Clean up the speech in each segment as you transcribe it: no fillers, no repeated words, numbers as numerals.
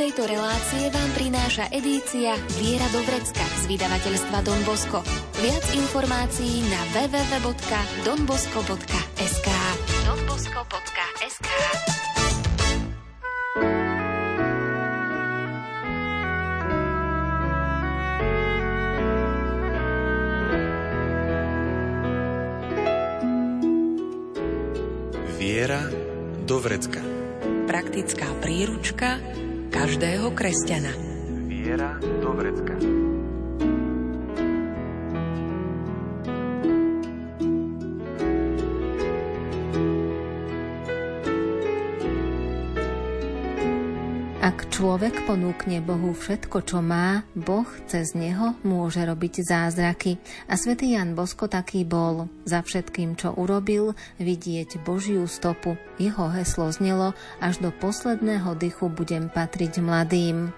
tejto relácie vám prináša edícia Viera do vrecka z vydavateľstva Don Bosco. Viac informácií na www.donbosco.sk. donbosco.sk. Viera do vrecka. Praktická príručka každého kresťana. Viera do vrecka. Ak človek ponúkne Bohu všetko, čo má, Boh cez neho môže robiť zázraky. A svätý Jan Bosko taký bol. Za všetkým, čo urobil, vidieť Božiu stopu. Jeho heslo znelo: až do posledného dychu budem patriť mladým.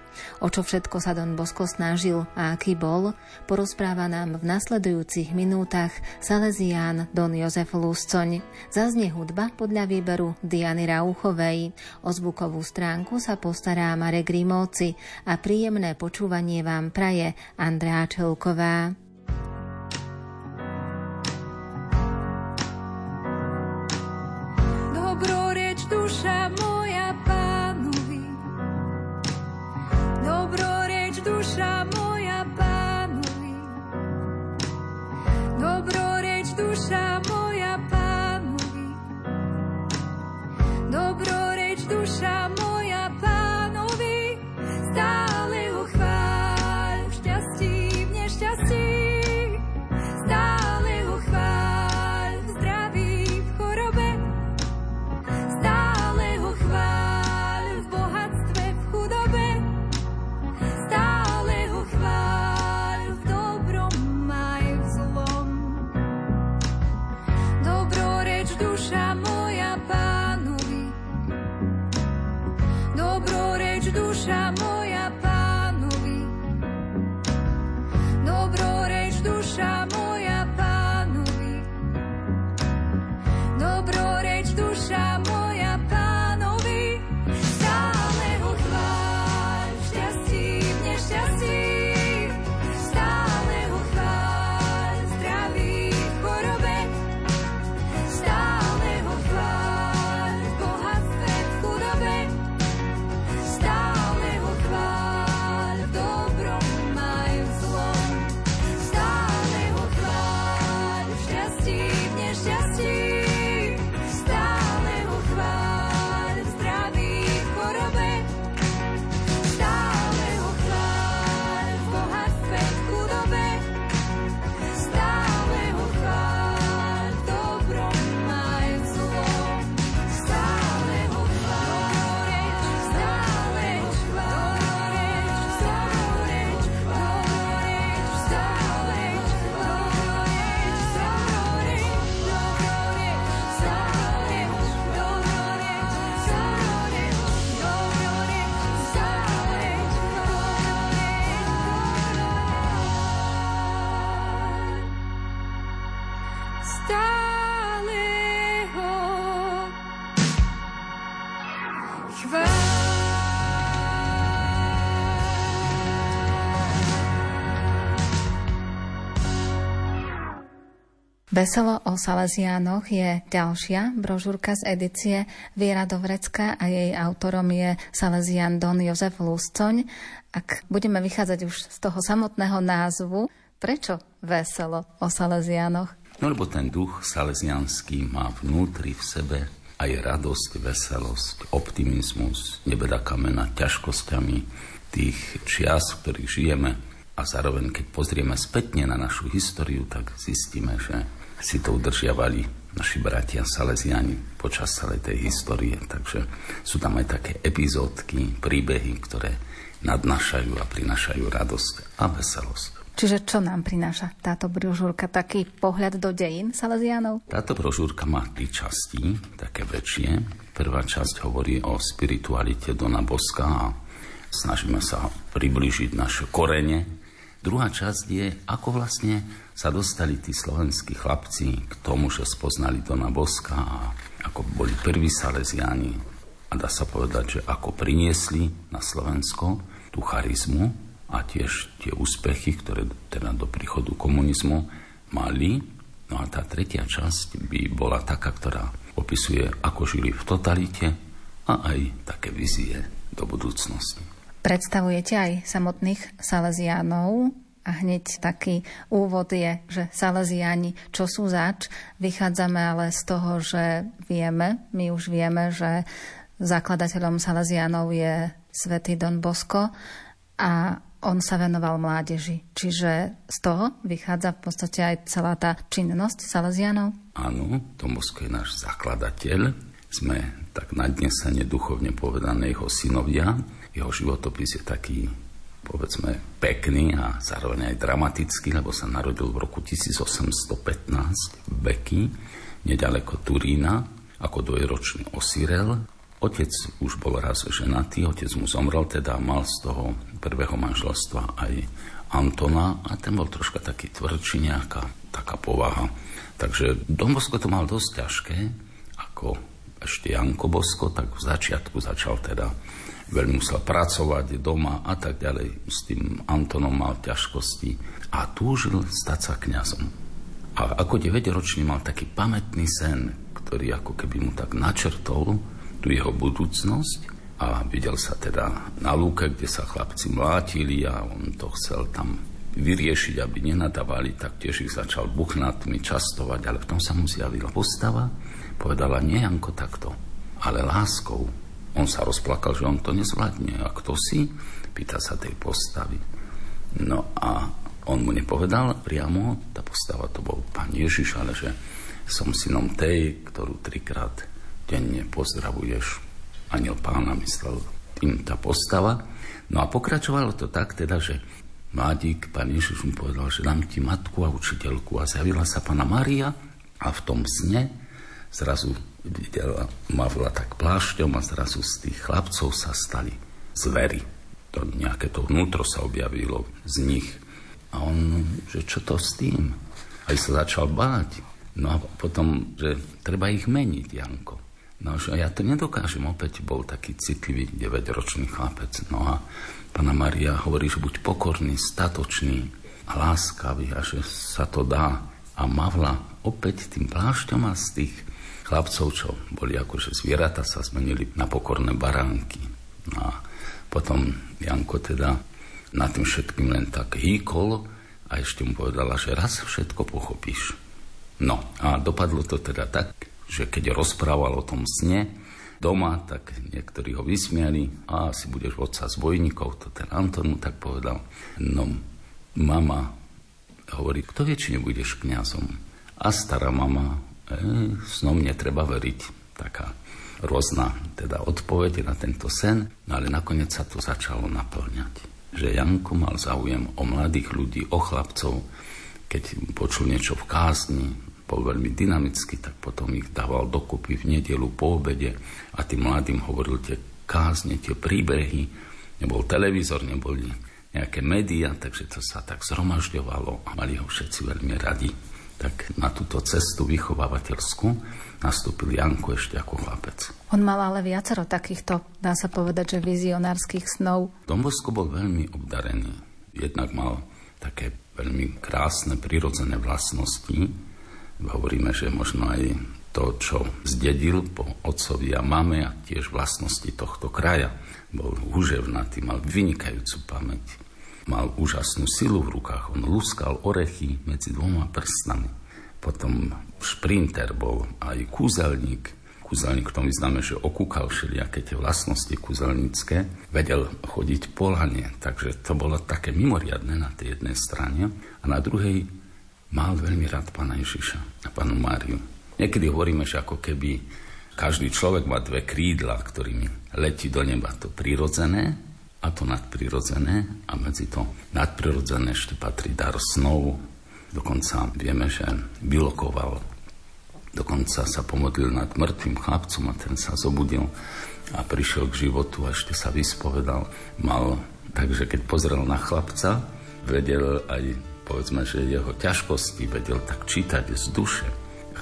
O čo všetko sa Don Bosco snažil a aký bol, porozpráva nám v nasledujúcich minútach Salesián Don Jozef Luscoň. Zaznie hudba podľa výberu Diany Rauchovej. O zvukovú stránku sa postará Marek Grimovci a príjemné počúvanie vám praje Andrea Čelková. Dobrorieč duša moja Pánovi, dobrorieč duša moja Pánovi, dobrorieč duša moja Pánovi, dobrorieč duša moja Pánovi, stále ho chváľ v šťastí, v nešťastí, stále ho chváľ v zdraví, v chorobe, stále ho chváľ. Duša moja Pánovi, dobroreč duša moja Pánovi, dobroreč duša moja Pánovi, dobroreč duša moja Pánovi, stále ho chváľ v šťastí, v nešťastí. Veselo o Salesiánoch je ďalšia brožúrka z edície Viera do vrecka a jej autorom je Salesián Don Jozef Luscoň. Ak budeme vychádzať už z toho samotného názvu, prečo veselo o Salesiánoch? No lebo ten duch salesiánsky má vnútri v sebe aj radosť, veselosť, optimizmus, nebeda kamena ťažkosťami tých čias, v ktorých žijeme. A zároveň, keď pozrieme spätne na našu históriu, tak zistíme, že si to udržiavali naši bratia Salesiáni počas celej tej histórie. Takže sú tam aj také epizódky, príbehy, ktoré nadnášajú a prinášajú radosť a veselosť. Čiže čo nám prináša táto brožúrka? Taký pohľad do dejín Salesiánov? Táto brožúrka má 3 časti, také väčšie. Prvá časť hovorí o spiritualite Dona Boska a snažíme sa priblížiť naše korene. Druhá časť je, ako vlastne sa dostali tí slovenskí chlapci k tomu, že spoznali Dona Boska a ako boli prví Salesiáni. a dá sa povedať, že ako priniesli na Slovensko tú charizmu a tiež tie úspechy, ktoré teda do príchodu komunizmu mali. No a tá tretia časť by bola taká, ktorá opisuje, ako žili v totalite a aj také vizie do budúcnosti. Predstavujete aj samotných Salesiánov? A hneď taký úvod je, že Salesiáni, čo sú zač? Vychádzame ale z toho, že my už vieme, že zakladateľom Salesiánov je svätý Don Bosco a on sa venoval mládeži. Čiže z toho vychádza v podstate aj celá tá činnosť Salesiánov? Áno, Don Bosco je náš zakladateľ. Sme tak nadnesene duchovne povedané jeho synovia. Jeho životopis je taký, povedzme, pekný a zároveň aj dramatický, lebo sa narodil v roku 1815 v Beki, nedaleko Turína, ako dvojročný osirel. Otec už bol raz ženatý, otec mu zomrel, teda mal z toho prvého manželstva aj Antona a ten bol troška taký tvrdší, nejaká taká povaha. Takže Don Bosco to mal dosť ťažké, ako ešte Janko Bosco, tak v začiatku začal teda veľmi musel pracovať doma a tak ďalej. S tým Antonom mal ťažkosti a túžil stať sa kňazom. A ako 9-ročný mal taký pamätný sen, ktorý ako keby mu tak načrtol tú jeho budúcnosť a videl sa teda na lúke, kde sa chlapci mlátili a on to chcel tam vyriešiť, aby nenadávali, tak tiež ich začal buchnatmi častovať, ale v tom sa mu zjavila postava, povedala, nie Janko takto, ale láskou. On sa rozplakal, že on to nezvládne. A kto si? Pýta sa tej postavy. No a on mu nepovedal priamo, tá postava to bol Pán Ježiš, ale že som synom tej, ktorú 3-krát denne pozdravuješ. Anjel Pána, myslel tým tá postava. No a pokračovalo to tak, teda, že mladík, Pán Ježiš mu povedal, že dám ti matku a učiteľku. A zjavila sa Panna Mária a v tom sne zrazu videla, mávla tak plášťom a zrazu z tých chlapcov sa stali zveri. To nejaké to vnútro sa objavilo z nich. A on, že čo to s tým? Aj sa začal báť. No a potom, že treba ich meniť, Janko. No že ja to nedokážem. Opäť bol taký citlivý 9-ročný chlapec. No a Panna Mária hovorí, že buď pokorný, statočný a láskavý a že sa to dá. A mávla opäť tým plášťom a z tých chlapcov, čo boli akože zvieratá, sa zmenili na pokorné baránky. A potom Janko teda na tým všetkým len tak hýkol a ešte mu povedala, že raz všetko pochopíš. No a dopadlo to teda tak, že keď rozprával o tom sne doma, tak niektorí ho vysmiali a si budeš vodca zbojníkov, to ten Anton mu tak povedal. No mama hovorí, kto vie, či nebudeš kňazom? A stará mama, snom netreba veriť. Taká rôzna teda odpoveď na tento sen, no ale nakoniec sa to začalo naplňať. Že Janko mal záujem o mladých ľudí, o chlapcov. Keď počul niečo v kázni, bol veľmi dynamicky, tak potom ich dával dokopy v nedelu po obede a tým mladým hovoril tie kázne, tie príbehy. Nebol televízor, neboli nejaké médiá, takže to sa tak zhromažďovalo a mali ho všetci veľmi radi. Tak na túto cestu vychovávateľskú nastúpil Janko ešte ako chlapec. On mal ale viacero takýchto, dá sa povedať, že vizionárskych snov. Don Bosco bol veľmi obdarený. Jednak mal také veľmi krásne, prirodzené vlastnosti. Hovoríme, že možno aj to, čo zdedil po otcovi a mame a tiež vlastnosti tohto kraja. Bol húževnatý, mal vynikajúcu pamäť. Mal úžasnú silu v rukách, on luskal orechy medzi 2 prstami. Potom šprinter bol aj kúzelník. Kúzelník v tom význame, že okúkal všelijaké tie vlastnosti kúzelnícke. Vedel chodiť po lane, takže to bolo také mimoriadne na tej jednej strane. A na druhej mal veľmi rád Pána Ježiša a Pannu Máriu. Niekedy hovoríme, že ako keby každý človek má 2 krídla, ktorými letí do neba, to prirodzené a to nadprirodzené, a medzi to nadprirodzené ešte patrí dar snov. Dokonca vieme, že bilokoval. Dokonca sa pomodlil nad mŕtvým chlapcom a ten sa zobudil a prišiel k životu a ešte sa vyspovedal. Mal, takže keď pozrel na chlapca, vedel aj, povedzme, že jeho ťažkosti, vedel tak čítať z duše.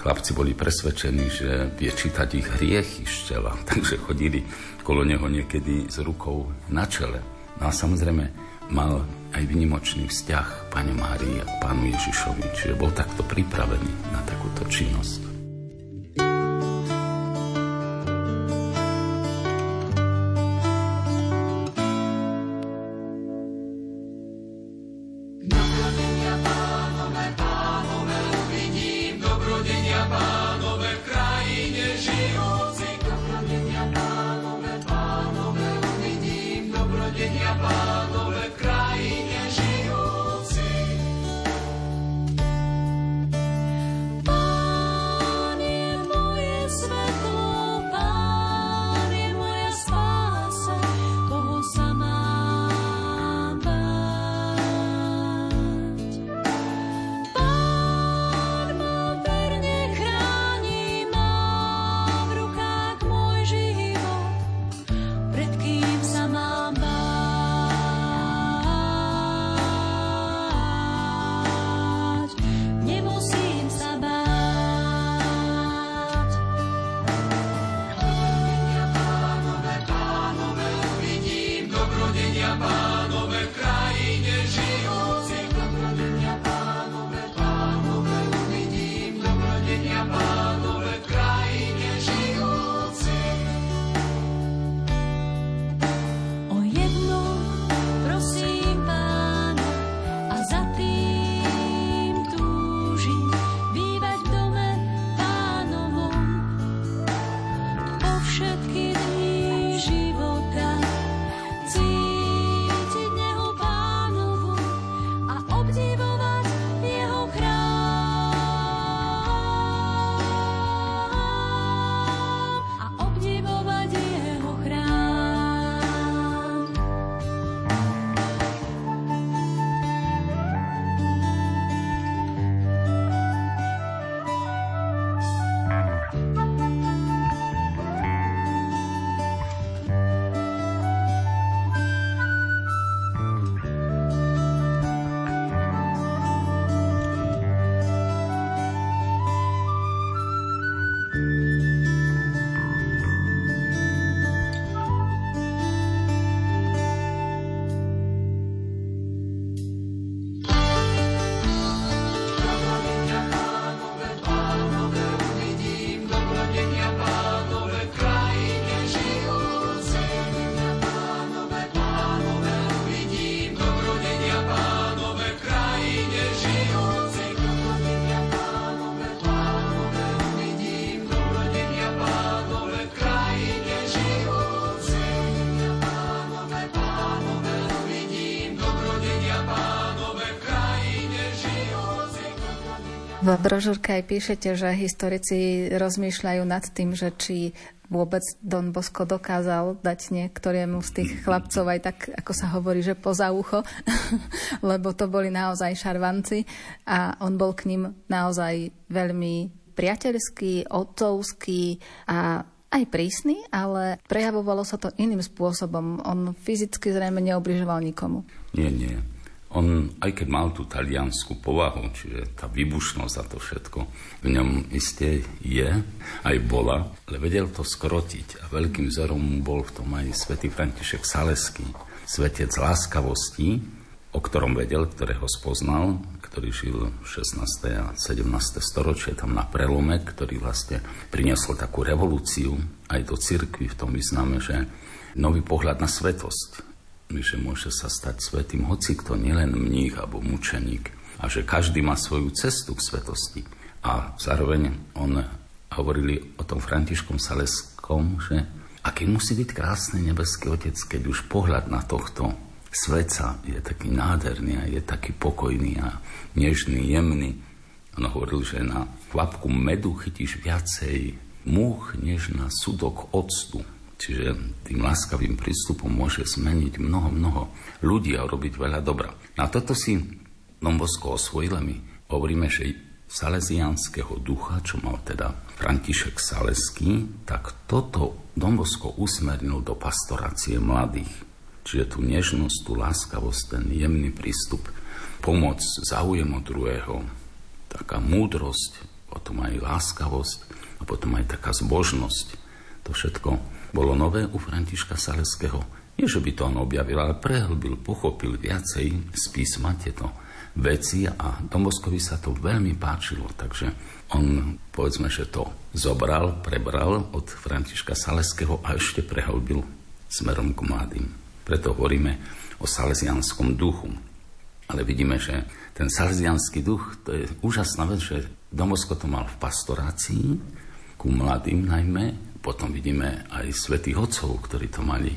Chlapci boli presvedčení, že vie čítať ich hriechy z čela, takže chodili kolo neho niekedy s rukou na čele. No a samozrejme mal aj výnimočný vzťah Pani Márii a Pánu Ježišovi, čiže bol takto pripravený na takúto činnosť. V brožúrke aj píšete, že historici rozmýšľajú nad tým, že či vôbec Don Bosco dokázal dať niektorému z tých chlapcov aj tak, ako sa hovorí, že poza ucho, lebo to boli naozaj šarvanci a on bol k ním naozaj veľmi priateľský, otcovský a aj prísny, ale prejavovalo sa to iným spôsobom. On fyzicky zrejme neubližoval nikomu. Nie. On, aj keď mal tú taliansku povahu, čiže tá výbušnosť a to všetko v ňom iste je, aj bola, ale vedel to skrotiť a veľkým vzorom bol v tom aj svätý František Saleský, svetec láskavosti, o ktorom vedel, ktorého spoznal, ktorý žil 16. a 17. storočie tam na prelome, ktorý vlastne priniesol takú revolúciu aj do cirkvi v tom význame, že nový pohľad na svetosť, že môže sa stať svätým hocikto, nielen mních alebo mučeník. A že každý má svoju cestu k svetosti. A zároveň on hovorili o tom Františkom Saleskom, že aký musí byť krásny nebeský otec, keď už pohľad na tohto svetca je taký nádherný a je taký pokojný a nežný, jemný. On hovoril, že na kvapku medu chytíš viacej múch, než na sudok octu. Čiže tým láskavým prístupom môže zmeniť mnoho ľudí a robiť veľa dobra. A toto si Don Bosco osvojil a my hovoríme, že salesiánskeho ducha, čo mal teda František Saleský, tak toto Don Bosco usmernil do pastorácie mladých. Čiže tú nežnosť, tú láskavosť, ten jemný prístup, pomoc, záujem od druhého, taká múdrosť, potom aj láskavosť a potom aj taká zbožnosť. To všetko bolo nové u Františka Saleského. Nie, že by to on objavil, ale prehlbil, pochopil viacej z písma tieto veci a Don Boscovi sa to veľmi páčilo. Takže on, povedzme, že to zobral, prebral od Františka Saleského a ešte prehlbil smerom k mladým. Preto hovoríme o salesianskom duchu. Ale vidíme, že ten salesianský duch, to je úžasná vec, že Don Bosco to mal v pastorácii, ku mladým najmä. Potom vidíme aj svätých otcov, ktorí to mali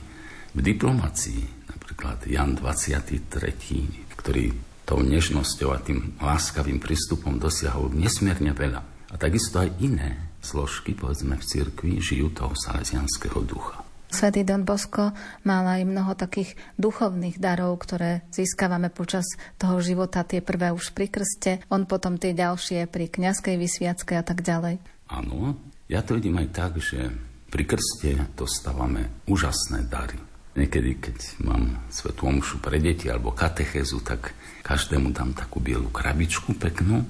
v diplomácii. Napríklad Jan XXIII, ktorý tou nežnosťou a tým láskavým prístupom dosiahol nesmierne veľa. A takisto aj iné zložky, povedzme, v cirkvi žijú toho salesianského ducha. Svätý Don Bosco mal aj mnoho takých duchovných darov, ktoré získavame počas toho života, tie prvé už pri krste, on potom tie ďalšie pri kňazskej vysviacke a tak ďalej. Áno, ja to vidím aj tak, že pri krste dostávame úžasné dary. Niekedy, keď mám svätú omšu pre deti alebo katechézu, tak každému dám takú bielu krabičku peknú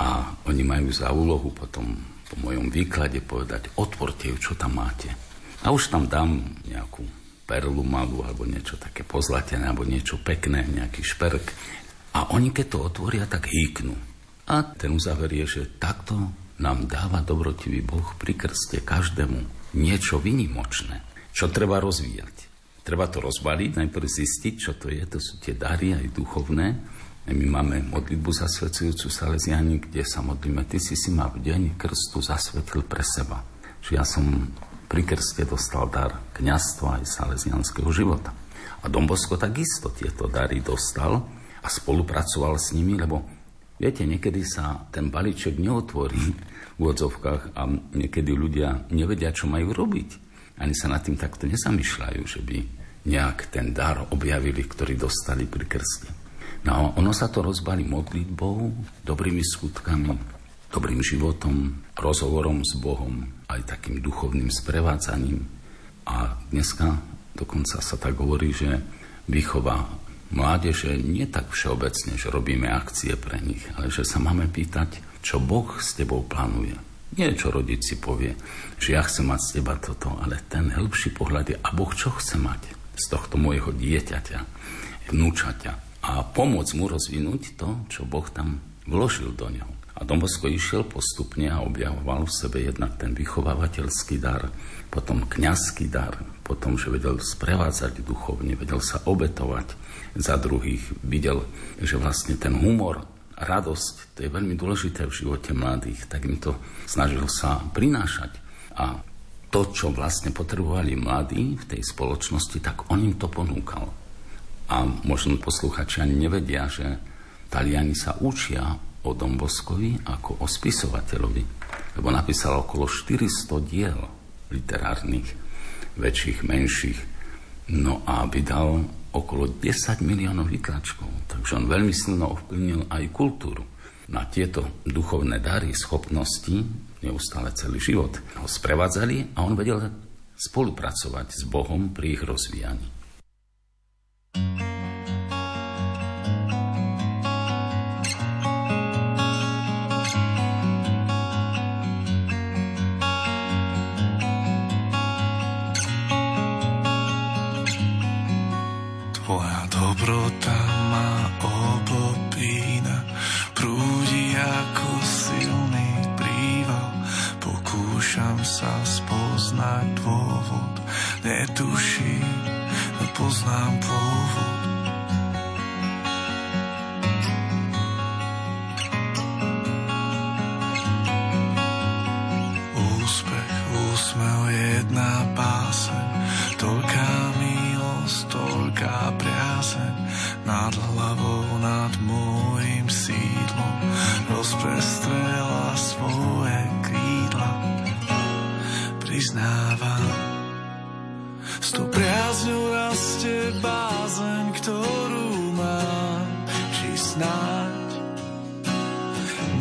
a oni majú za úlohu potom po mojom výklade povedať, otvorte ju, čo tam máte. A už tam dám nejakú perlu malú, alebo niečo také pozlatené, alebo niečo pekné, nejaký šperk. A oni, keď to otvoria, tak hýknú. A ten uzáver je, že takto nám dáva dobrotivý Boh pri krste každému niečo výnimočné, čo treba rozvíjať. Treba to rozbaliť, najprv zistiť, čo to je. To sú tie dary aj duchovné. My máme modlitbu zasvedzujúcu Salesiáni, kde sa modlíme, ty si ma v deň krstu zasvetlil pre seba. Čiže ja som pri krste dostal dar kňazstva aj salesianského života. A Don Bosco takisto tieto dary dostal a spolupracoval s nimi, lebo viete, niekedy sa ten balíček neotvorí v odzovkách a niekedy ľudia nevedia, čo majú robiť. Ani sa nad tým takto nezamýšľajú, že by nejak ten dar objavili, ktorý dostali pri krste. No ono sa to rozbalí modlitbou, dobrými skutkami, dobrým životom, rozhovorom s Bohom, aj takým duchovným sprevádzaním. A dneska dokonca sa tak hovorí, že výchova mládeže nie tak všeobecne, že robíme akcie pre nich, ale že sa máme pýtať, čo Boh s tebou plánuje. Nie, čo rodič si povie, že ja chcem mať z teba toto, ale ten hĺbší pohľad je, a Boh čo chce mať z tohto môjho dieťaťa, vnúčaťa a pomôcť mu rozvinúť to, čo Boh tam vložil do neho. A Don Bosco išiel postupne a objavoval v sebe jednak ten vychovávateľský dar, potom kňazský dar, potom, že vedel sprevádzať duchovne, vedel sa obetovať za druhých, videl, že vlastne ten humor, radosť, to je veľmi dôležité v živote mladých, tak im to snažil sa prinášať. A to, čo vlastne potrebovali mladí v tej spoločnosti, tak on im to ponúkal. A možno posluchači ani nevedia, že Taliani sa učia o Don Boscovi ako o spisovateľovi, lebo napísal okolo 400 diel literárnych, väčších, menších, no a vydal okolo 10 miliónov výtlačkov, takže on veľmi silno ovplyvnil aj kultúru. Na tieto duchovné dary, schopnosti neustále celý život ho sprevádzali a on vedel spolupracovať s Bohom pri ich rozvíjaní. Dobrota ma obopína, prúdi ako silný príval. Pokúšam sa spoznať dôvod, netuším, nepoznám pôvod. Úspech, úsmev, jedna páseň, toľká milosť, toľká priazeň. Nad hlavou, nad môjim sídlom rozprestrela svoje krídla. Priznávam, s tou priazňou rastie bázeň, ktorú mám. Či snáď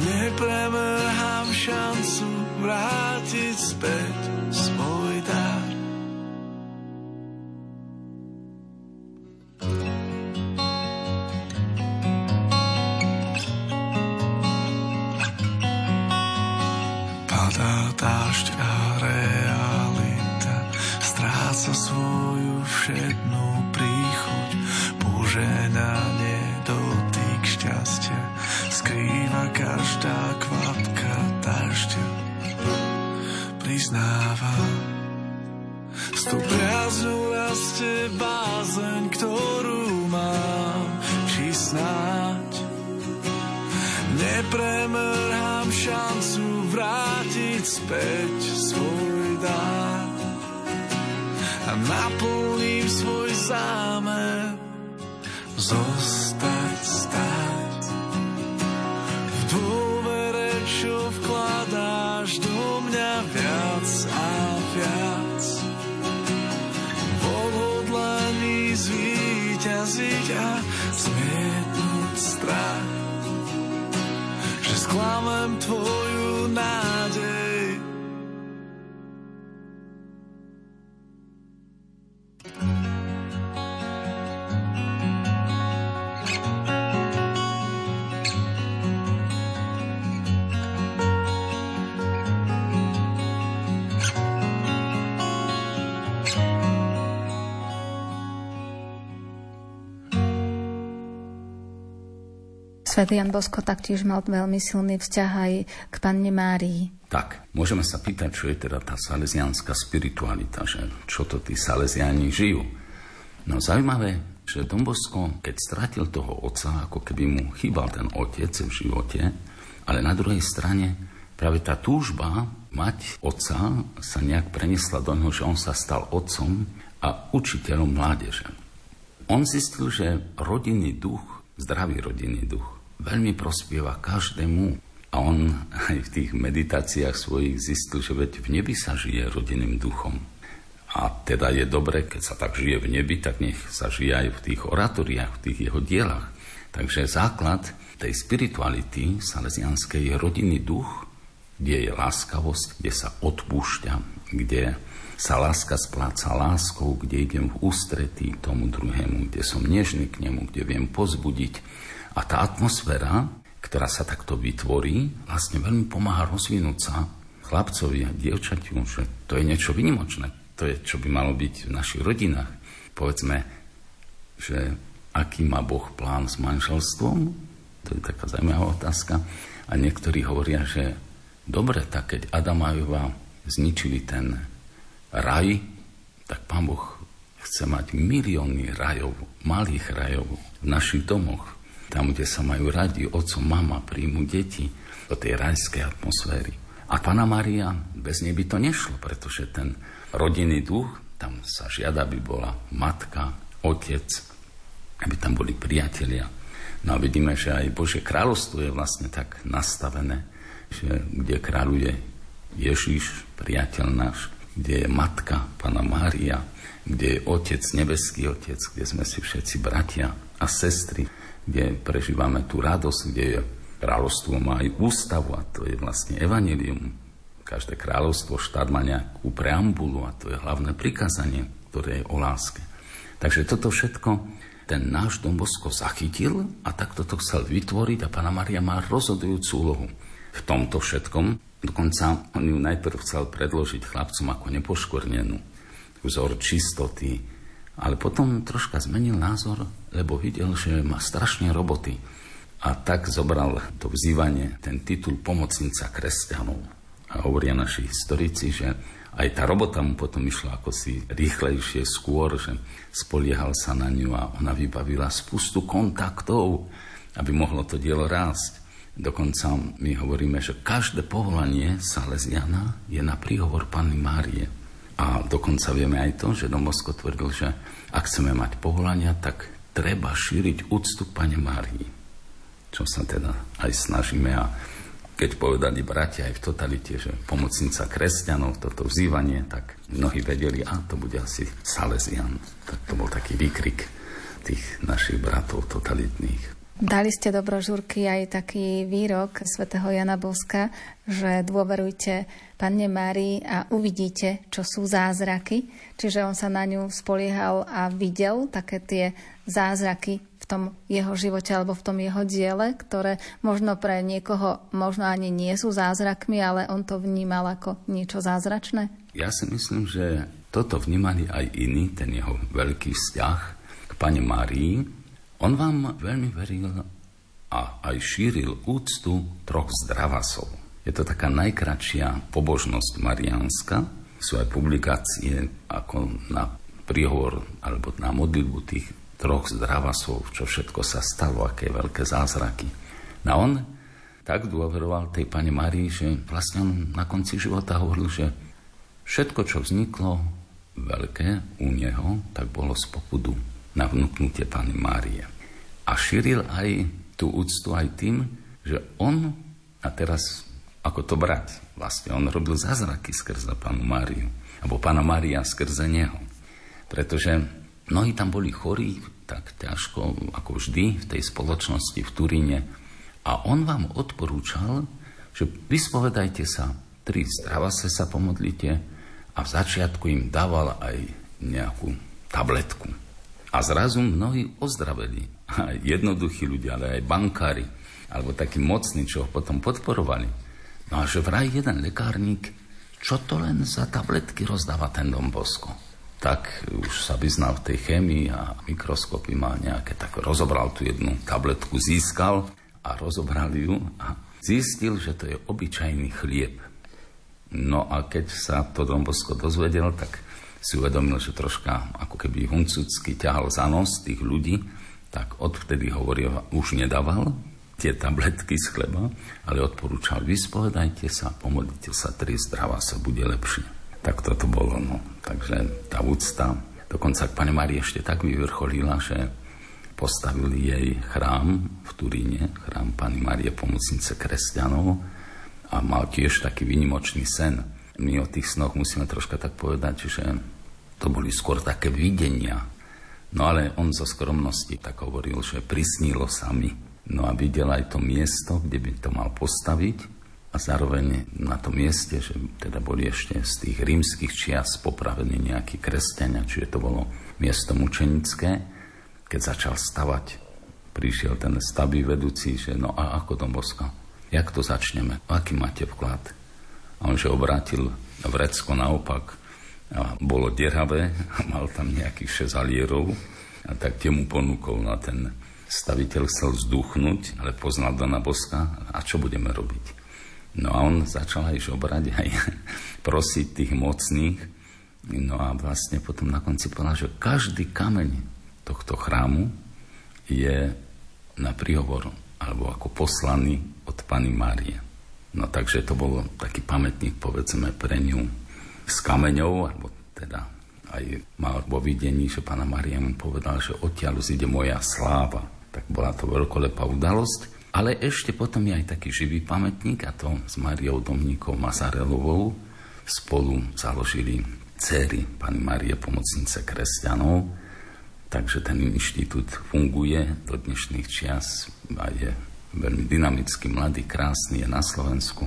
nepremrhám šancu vrátiť späť svoj dar. Za svoju všednú príchuť požehnanie dotyk šťastia skrýva každá kvapka dažďa. Priznávam s tou priazňou rastie bázeň, ktorú mám, či snáď nepremrhám šancu vrátiť späť svoj dár a naplním svoj zámer zostať stáť v dôvere, čo vkladáš do mňa viac a viac, odhodlaný zvíťaziť a zmietnúť strach, že sklamem tvoju nádej. Svätý Jan Bosko taktiež mal veľmi silný vzťah aj k Panne Márii. Tak, môžeme sa pýtať, čo je teda tá salesiánska spiritualita, že čo to tí salesiáni žijú. No zaujímavé, že Don Bosco, keď stratil toho otca, ako keby mu chýbal ten otec v živote, ale na druhej strane práve tá túžba mať otca sa nejak preniesla do neho, že on sa stal otcom a učiteľom mládeže. On zistil, že rodinný duch, zdravý rodinný duch veľmi prospieva každému. A on aj v tých meditáciách svojich zistil, že veď v nebi sa žije rodinným duchom. A teda je dobre, keď sa tak žije v nebi, tak nech sa žije aj v tých oratóriách, v tých jeho dielach. Takže základ tej spirituality salesianskej je rodinný duch, kde je láskavosť, kde sa odpúšťa, kde sa láska spláca láskou, kde idem v ústretí tomu druhému, kde som nežný k nemu, kde viem pozbudiť. A tá atmosféra, ktorá sa takto vytvorí, vlastne veľmi pomáha rozvinúť sa chlapcovi a dievčatiu, že to je niečo výnimočné, to je, čo by malo byť v našich rodinách. Povedzme, že aký má Boh plán s manželstvom, to je taká zaujímavá otázka. A niektorí hovoria, že dobre, tak keď Adam a Eva zničili ten raj, tak Pán Boh chce mať milióny rajov, malých rajov v našich domoch. Tam, kde sa majú radi, otco, mama, príjmu deti do tej rajskej atmosféry. A Panna Mária, bez nej by to nešlo, pretože ten rodinný duch, tam sa žiada, aby bola matka, otec, aby tam boli priatelia. No a vidíme, že aj Božie kráľovstvo je vlastne tak nastavené, že kde kráľuje Ježiš, priateľ náš, kde je matka, Panna Mária, kde je otec, nebeský otec, kde sme si všetci bratia a sestry, kde prežívame tú radosť, kde je kráľovstvo, má aj ústavu a to je vlastne evanjelium. Každé kráľovstvo, štát má nejakú preambulu a to je hlavné prikázanie, ktoré je o láske. Takže toto všetko ten náš Don Bosco zachytil a takto to chcel vytvoriť a Panna Mária má rozhodujúcu úlohu v tomto všetkom. Dokonca on ju najprv chcel predložiť chlapcom ako nepoškvrnenú, vzor čistoty, ale potom troška zmenil názor, lebo videl, že má strašné roboty. A tak zobral to vzývanie, ten titul pomocnica kresťanov. A hovoria naši historici, že aj tá robota mu potom išla ako si rýchlejšie skôr, že spoliehal sa na ňu a ona vybavila spustu kontaktov, aby mohlo to dielo rásť. Dokonca my hovoríme, že každé povolanie salesiana je na príhovor Panny Márie. A dokonca vieme aj to, že Don Bosco tvrdil, že ak chceme mať povolania, tak treba šíriť úctu Panne Márii. Čo sa teda aj snažíme. A keď povedali bratia aj v totalite, že pomocnica kresťanov, toto vzývanie, tak mnohí vedeli, a to bude asi salesian. Tak to bol taký výkrik tých našich bratov totalitných. Dali ste do brožúrky aj taký výrok svätého Jana Boska, že dôverujte Panne Márii a uvidíte, čo sú zázraky. Čiže on sa na ňu spoliehal a videl také tie zázraky v tom jeho živote alebo v tom jeho diele, ktoré možno pre niekoho možno ani nie sú zázrakmi, ale on to vnímal ako niečo zázračné. Ja si myslím, že Toto vnímali aj iní, ten jeho veľký vzťah k Panne Márii. On vám veľmi veril a aj šíril úctu troch zdravasov. Je to taká najkratšia pobožnosť mariánska. Sú aj publikácie ako na príhovor alebo na modlitbu tých troch zdravasov, čo všetko sa stalo, aké veľké zázraky. A on tak dôveroval tej Panne Márii, že vlastne on na konci života hovoril, že všetko, čo vzniklo veľké u neho, tak bolo z popudu na vnúknutie Panny Márie. A šíril aj tú úctu aj tým, že on, a teraz ako to brať, vlastne on robil zázraky skrze Pannu Máriu, alebo Panna Mária skrze neho. Pretože mnohí tam boli chorí, tak ťažko ako vždy v tej spoločnosti v Turíne. A on vám odporúčal, že vyspovedajte sa, tri zdravase sa pomodlite, a v začiatku im dával aj nejakú tabletku. A zrazu mnohí ozdraveli. Aj jednoduchí ľudia, ale aj bankári, alebo takí mocní, čo ho potom podporovali. No a že vraj jeden lekárnik, čo to len za tabletky rozdáva ten Don Bosco. Tak už sa vyznal v tej chémii a mikroskopy mal nejaké, tak rozobral tú jednu tabletku, získal a rozobral ju a zistil, že to je obyčajný chlieb. No a keď sa to Don Bosco dozvedel, tak si uvedomil, že troška ako keby huncucky ťahal za nos tých ľudí, tak odvtedy hovoril, už nedával tie tabletky z chleba, ale odporúčal, vyspovedajte sa, pomodlite sa, tri zdravá sa, bude lepšie. Tak toto bolo, no. Takže tá úcta, dokonca k Panne Márii ešte tak vyvrcholila, že postavili jej chrám v Turíne, chrám Panny Márie pomocnice kresťanov, a mal tiež taký výnimočný sen. My o tých snoch musíme troška tak povedať, že to boli skôr také videnia. No ale on zo skromnosti tak hovoril, že prisnilo sa mi. No a videl aj to miesto, kde by to mal postaviť, a zároveň na tom mieste, že teda boli ešte z tých rímskych čias popravení nejakí kresťania, čiže to bolo miesto mučenické. Keď začal stavať, prišiel ten stavby vedúci, že no a ako Don Bosco, jak to začneme, aký máte vklad? A on že obrátil vrecko naopak, a bolo deravé, mal tam nejakých 6 alierov, a tak tie mu ponúkol. No ten staviteľ chcel vzduchnúť, ale poznal Dona Bosca, a čo budeme robiť? No a on začal aj žobrať, aj prosiť tých mocných. No a vlastne potom na konci povedal, že každý kameň tohto chrámu je na príhovor, alebo ako poslaný od Panny Márie. No takže to bolo taký pamätník, povedzme, pre ňu s kameňou, alebo teda aj mal vo videní, že Panna Mária mu povedala, že odtiaľ zíde moja sláva. Tak bola to veľkolepá udalosť, ale ešte potom je aj taký živý pamätník, a to s Máriou Domníkou Mazarelovou spolu založili dcery Panny Márie pomocnice kresťanov, takže ten inštitút funguje do dnešných čias a je veľmi dynamický, mladý, krásny, je na Slovensku,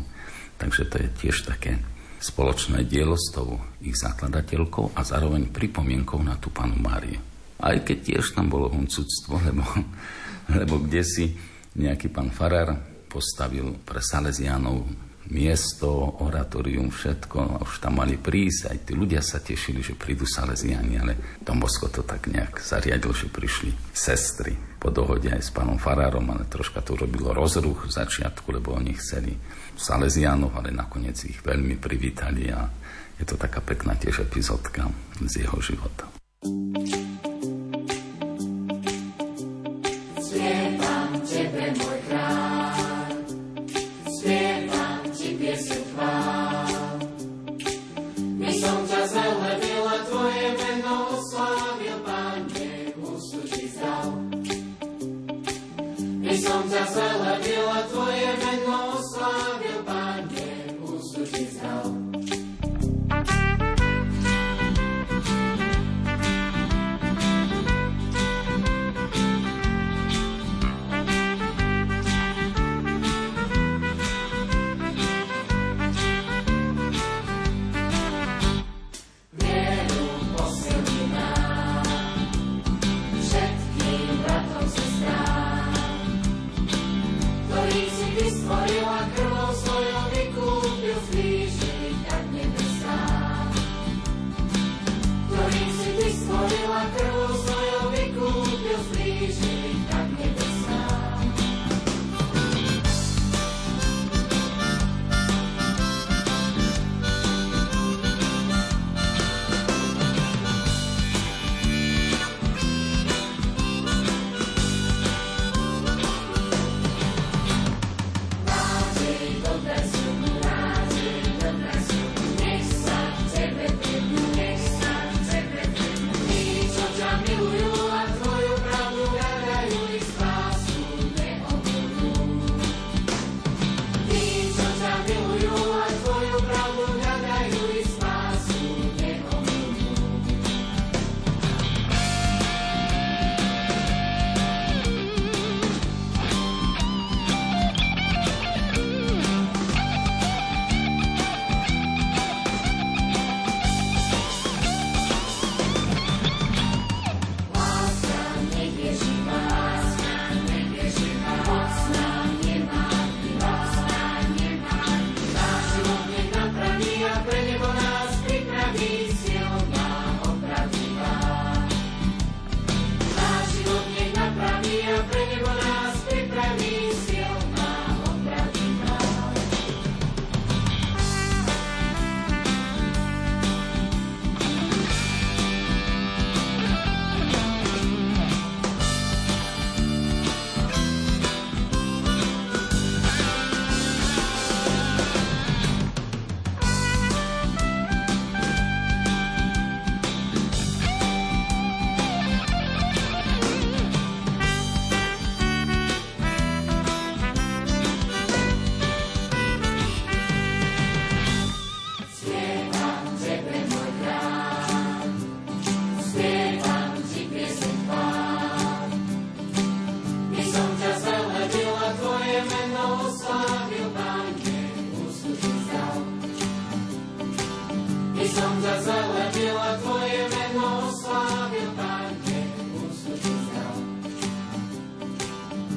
takže to je tiež také spoločné dielo s tou ich zakladateľkou a zároveň pripomienkou na tú Pannu Máriu. Aj keď tiež tam bolo huncudstvo, lebo kdesi nejaký pán farár postavil pre Salesiánov miesto, oratórium, všetko, a už tam mali prísť, aj tí ľudia sa tešili, že prídu Salesiáni, ale Don Bosco to tak nejak zariadil, že prišli sestry po dohode aj s pánom farárom, ale troška to robilo rozruch v začiatku, lebo oni chceli Salesiánov, ale nakoniec ich veľmi privítali, a je to taká pekná tiež epizódka z jeho života.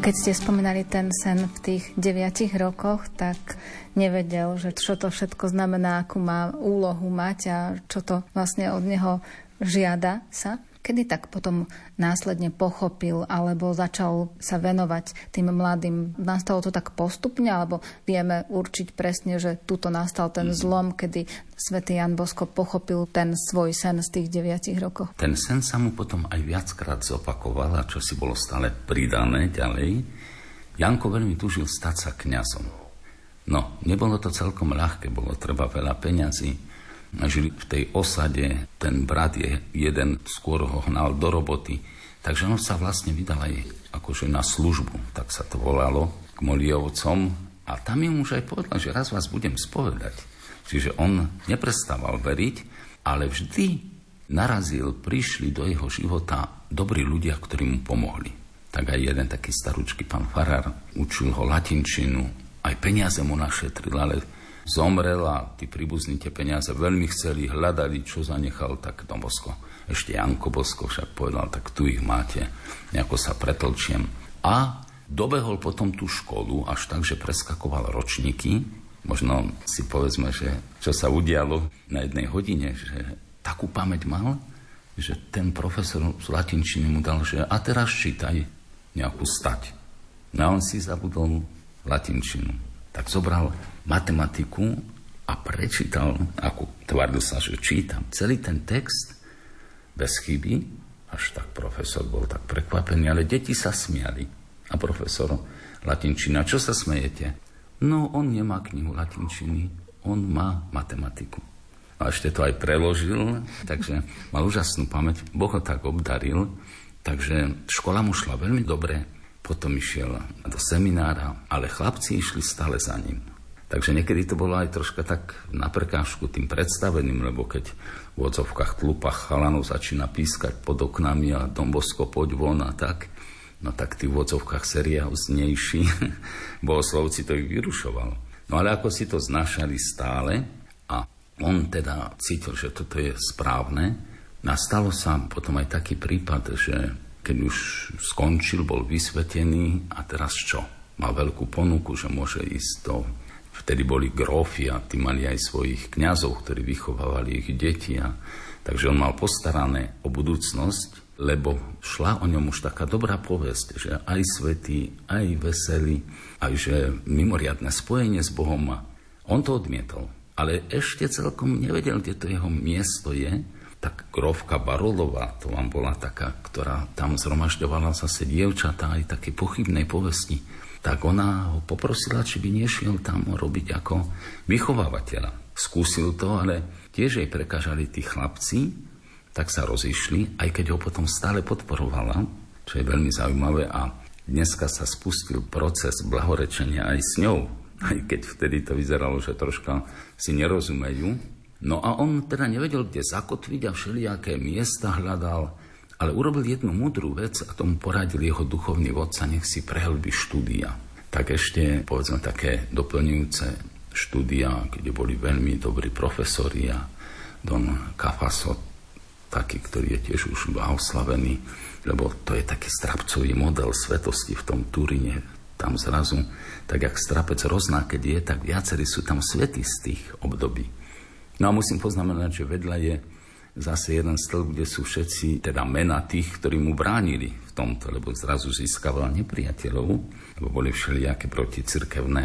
Keď ste spomínali ten sen v tých 9 rokoch, tak nevedel, že čo to všetko znamená, akú má úlohu mať a čo to vlastne od neho žiada sa. Kedy tak potom následne pochopil alebo začal sa venovať tým mladým? Nastalo to tak postupne, alebo vieme určiť presne, že tuto nastal ten zlom, kedy svätý Jan Bosko pochopil ten svoj sen z tých 9 rokov? Ten sen sa mu potom aj viackrát zopakoval a čo si bolo stále pridané ďalej. Janko veľmi tužil stať sa kňazom. No, nebolo to celkom ľahké, bolo treba veľa peňazí. Žili v tej osade, ten brat jeden skôr ho hnal do roboty, takže on sa vlastne vydal aj akože na službu, tak sa to volalo, k Molievcom, a tam im už aj povedal, že raz vás budem spovedať. Čiže on neprestával veriť, ale vždy narazil, prišli do jeho života dobrí ľudia, ktorí mu pomohli. Tak aj jeden taký staručký pán farár, učil ho latinčinu, aj peniaze mu našetril, ale zomrel a tí príbuzní tie peniaze veľmi chceli, hľadali, čo zanechal, tak Don Bosco, ešte Janko Bosko však povedal, tak tu ich máte, nejako sa pretlčiem. A dobehol potom tú školu až tak, že preskakoval ročníky. Možno si povedzme, že čo sa udialo na jednej hodine, že takú pamäť mal, že ten profesor z latinčiny mu dal, že a teraz čítaj nejakú stať. No a on si zabudol latinčinu. Tak zobral matematiku a prečítal, ako tvrdil sa, že čítam, celý ten text bez chyby. Až tak profesor bol tak prekvapený, ale deti sa smiali. A profesor latinčina, čo sa smejete? No, on nemá knihu latinčiny, on má matematiku. A ešte to aj preložil, takže mal úžasnú pamäť. Boh ho tak obdaril, takže škola mu šla veľmi dobre. Potom išiel do seminára, ale chlapci išli stále za ním. Takže niekedy to bolo aj troška tak na prekážku tým predstaveným, lebo keď v odzovkách tlupách chalanov začína pískať pod oknami a Don Bosco poď von a tak, no tak tí v odzovkách serióznejší bohoslovci to ich vyrušovalo. No ale ako si to znášali stále a on teda cítil, že toto je správne, nastalo sa potom aj taký prípad, že keď už skončil, bol vysvetený a teraz čo? Má veľkú ponuku, že môže ísť do... Vtedy boli grófi a tí mali aj svojich kňazov, ktorí vychovávali ich deti. Takže on mal postarané o budúcnosť, lebo šla o ňom už taká dobrá povesť, že aj svätý, aj veselý, aj že mimoriadne spojenie s Bohom má. On to odmietol, ale ešte celkom nevedel, kde to jeho miesto je. Tak grófka Barolová, to vám bola taká, ktorá tam zhromažďovala zase dievčatá aj také pochybnej povesti, tak ona ho poprosila, či by nešiel tam robiť ako vychovávateľa. Skúsil to, ale tiež jej prekážali tí chlapci, tak sa rozišli, aj keď ho potom stále podporovala, čo je veľmi zaujímavé, a dneska sa spustil proces blahorečenia aj s ňou, aj keď vtedy to vyzeralo, že troška si nerozumejú. No a on teda nevedel, kde zakotviť a všelijaké miesta hľadal, ale urobil jednu múdru vec a tomu poradil jeho duchovný vodca, nech si prehlbí štúdia. Tak ešte, povedzme, také doplňujúce štúdia, kde boli veľmi dobrí profesori a Don Kafaso, taký, ktorý je tiež už blahoslavený, lebo to je taký strapcový model svetosti v tom Turíne. Tam zrazu, tak jak strapec rozná, keď je, tak viacerí sú tam svätí z tých období. No a musím poznamenať, že vedľa je zase jeden stĺp, kde sú všetci teda mena tých, ktorí mu bránili v tomto, lebo zrazu získaval nepriateľov, lebo boli všelijaké proticirkevné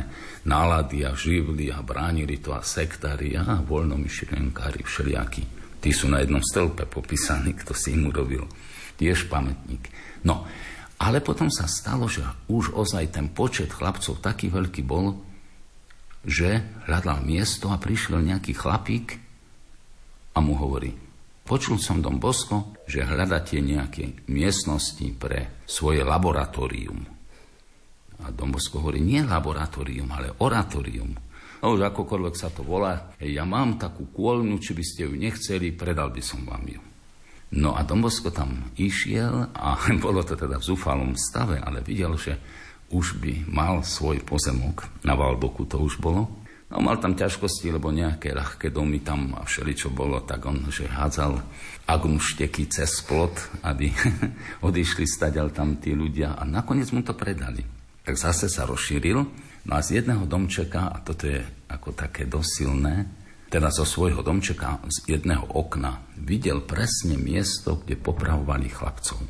nálady a živli a bránili to a sektári a voľnomyšlienkári všelijakí. Tí sú na jednom stĺpe popísaní, kto si im urobil. Tiež pamätník. No, ale potom sa stalo, že už ozaj ten počet chlapcov taký veľký bol, že hľadal miesto a prišiel nejaký chlapík a mu hovorí: počul som, Don Bosco, že hľadáte nejaké miestnosti pre svoje laboratórium. A Don Bosco hovorí: nie laboratórium, ale oratórium. No už akokoľvek sa to volá, ja mám takú kôlnu, či by ste ju nechceli, predal by som vám ju. No a Don Bosco tam išiel a bolo to teda v zúfalom stave, ale videl, že už by mal svoj pozemok, na Valdoku to už bolo. No, mal tam ťažkosti, lebo nejaké ľahké domy tam a všeličo bolo, tak on že hádzal agumšteky cez plot, aby odišli stadiaľ tam tí ľudia a nakoniec mu to predali. Tak zase sa rozšíril, no a z jedného domčeka, a toto je ako také dosilné, teda zo svojho domčeka, z jedného okna, videl presne miesto, kde popravovali chlapcov.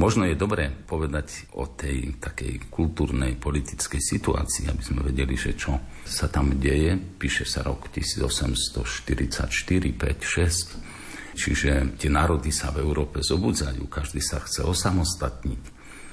Možno je dobré povedať o tej takej kultúrnej, politickej situácii, aby sme vedeli, že čo sa tam deje. Píše sa rok 1844, 5, 6. Čiže tie národy sa v Európe zobudzajú, každý sa chce osamostatniť.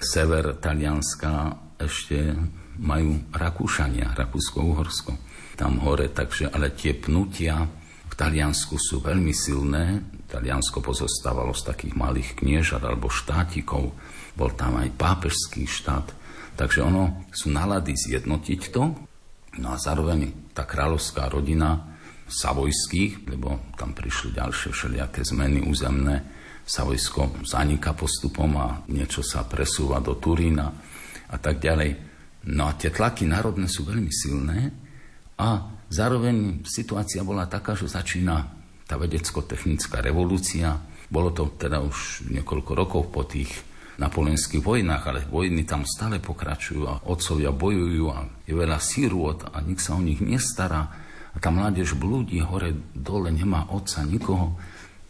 Sever Talianska ešte majú Rakúšania, Rakúsko-Uhorsko. Tam hore, takže, ale tie pnutia v Taliansku sú veľmi silné. Taliansko pozostávalo z takých malých kniežat alebo štátikov. Bol tam aj pápežský štát. Takže ono sú nálady zjednotiť to. No a zároveň tá kráľovská rodina Savojských, lebo tam prišli ďalšie všelijaké zmeny územné. Savojsko zaniká postupom a niečo sa presúva do Turína a tak ďalej. No a tie tlaky národné sú veľmi silné. A zároveň situácia bola taká, že začína tá vedecko-technická revolúcia. Bolo to teda už niekoľko rokov po tých napoleonských vojnách, ale vojny tam stále pokračujú a otcovia bojujú a je veľa sírôt a nik sa o nich nestará. A tá mládež blúdi hore, dole, nemá otca, nikoho.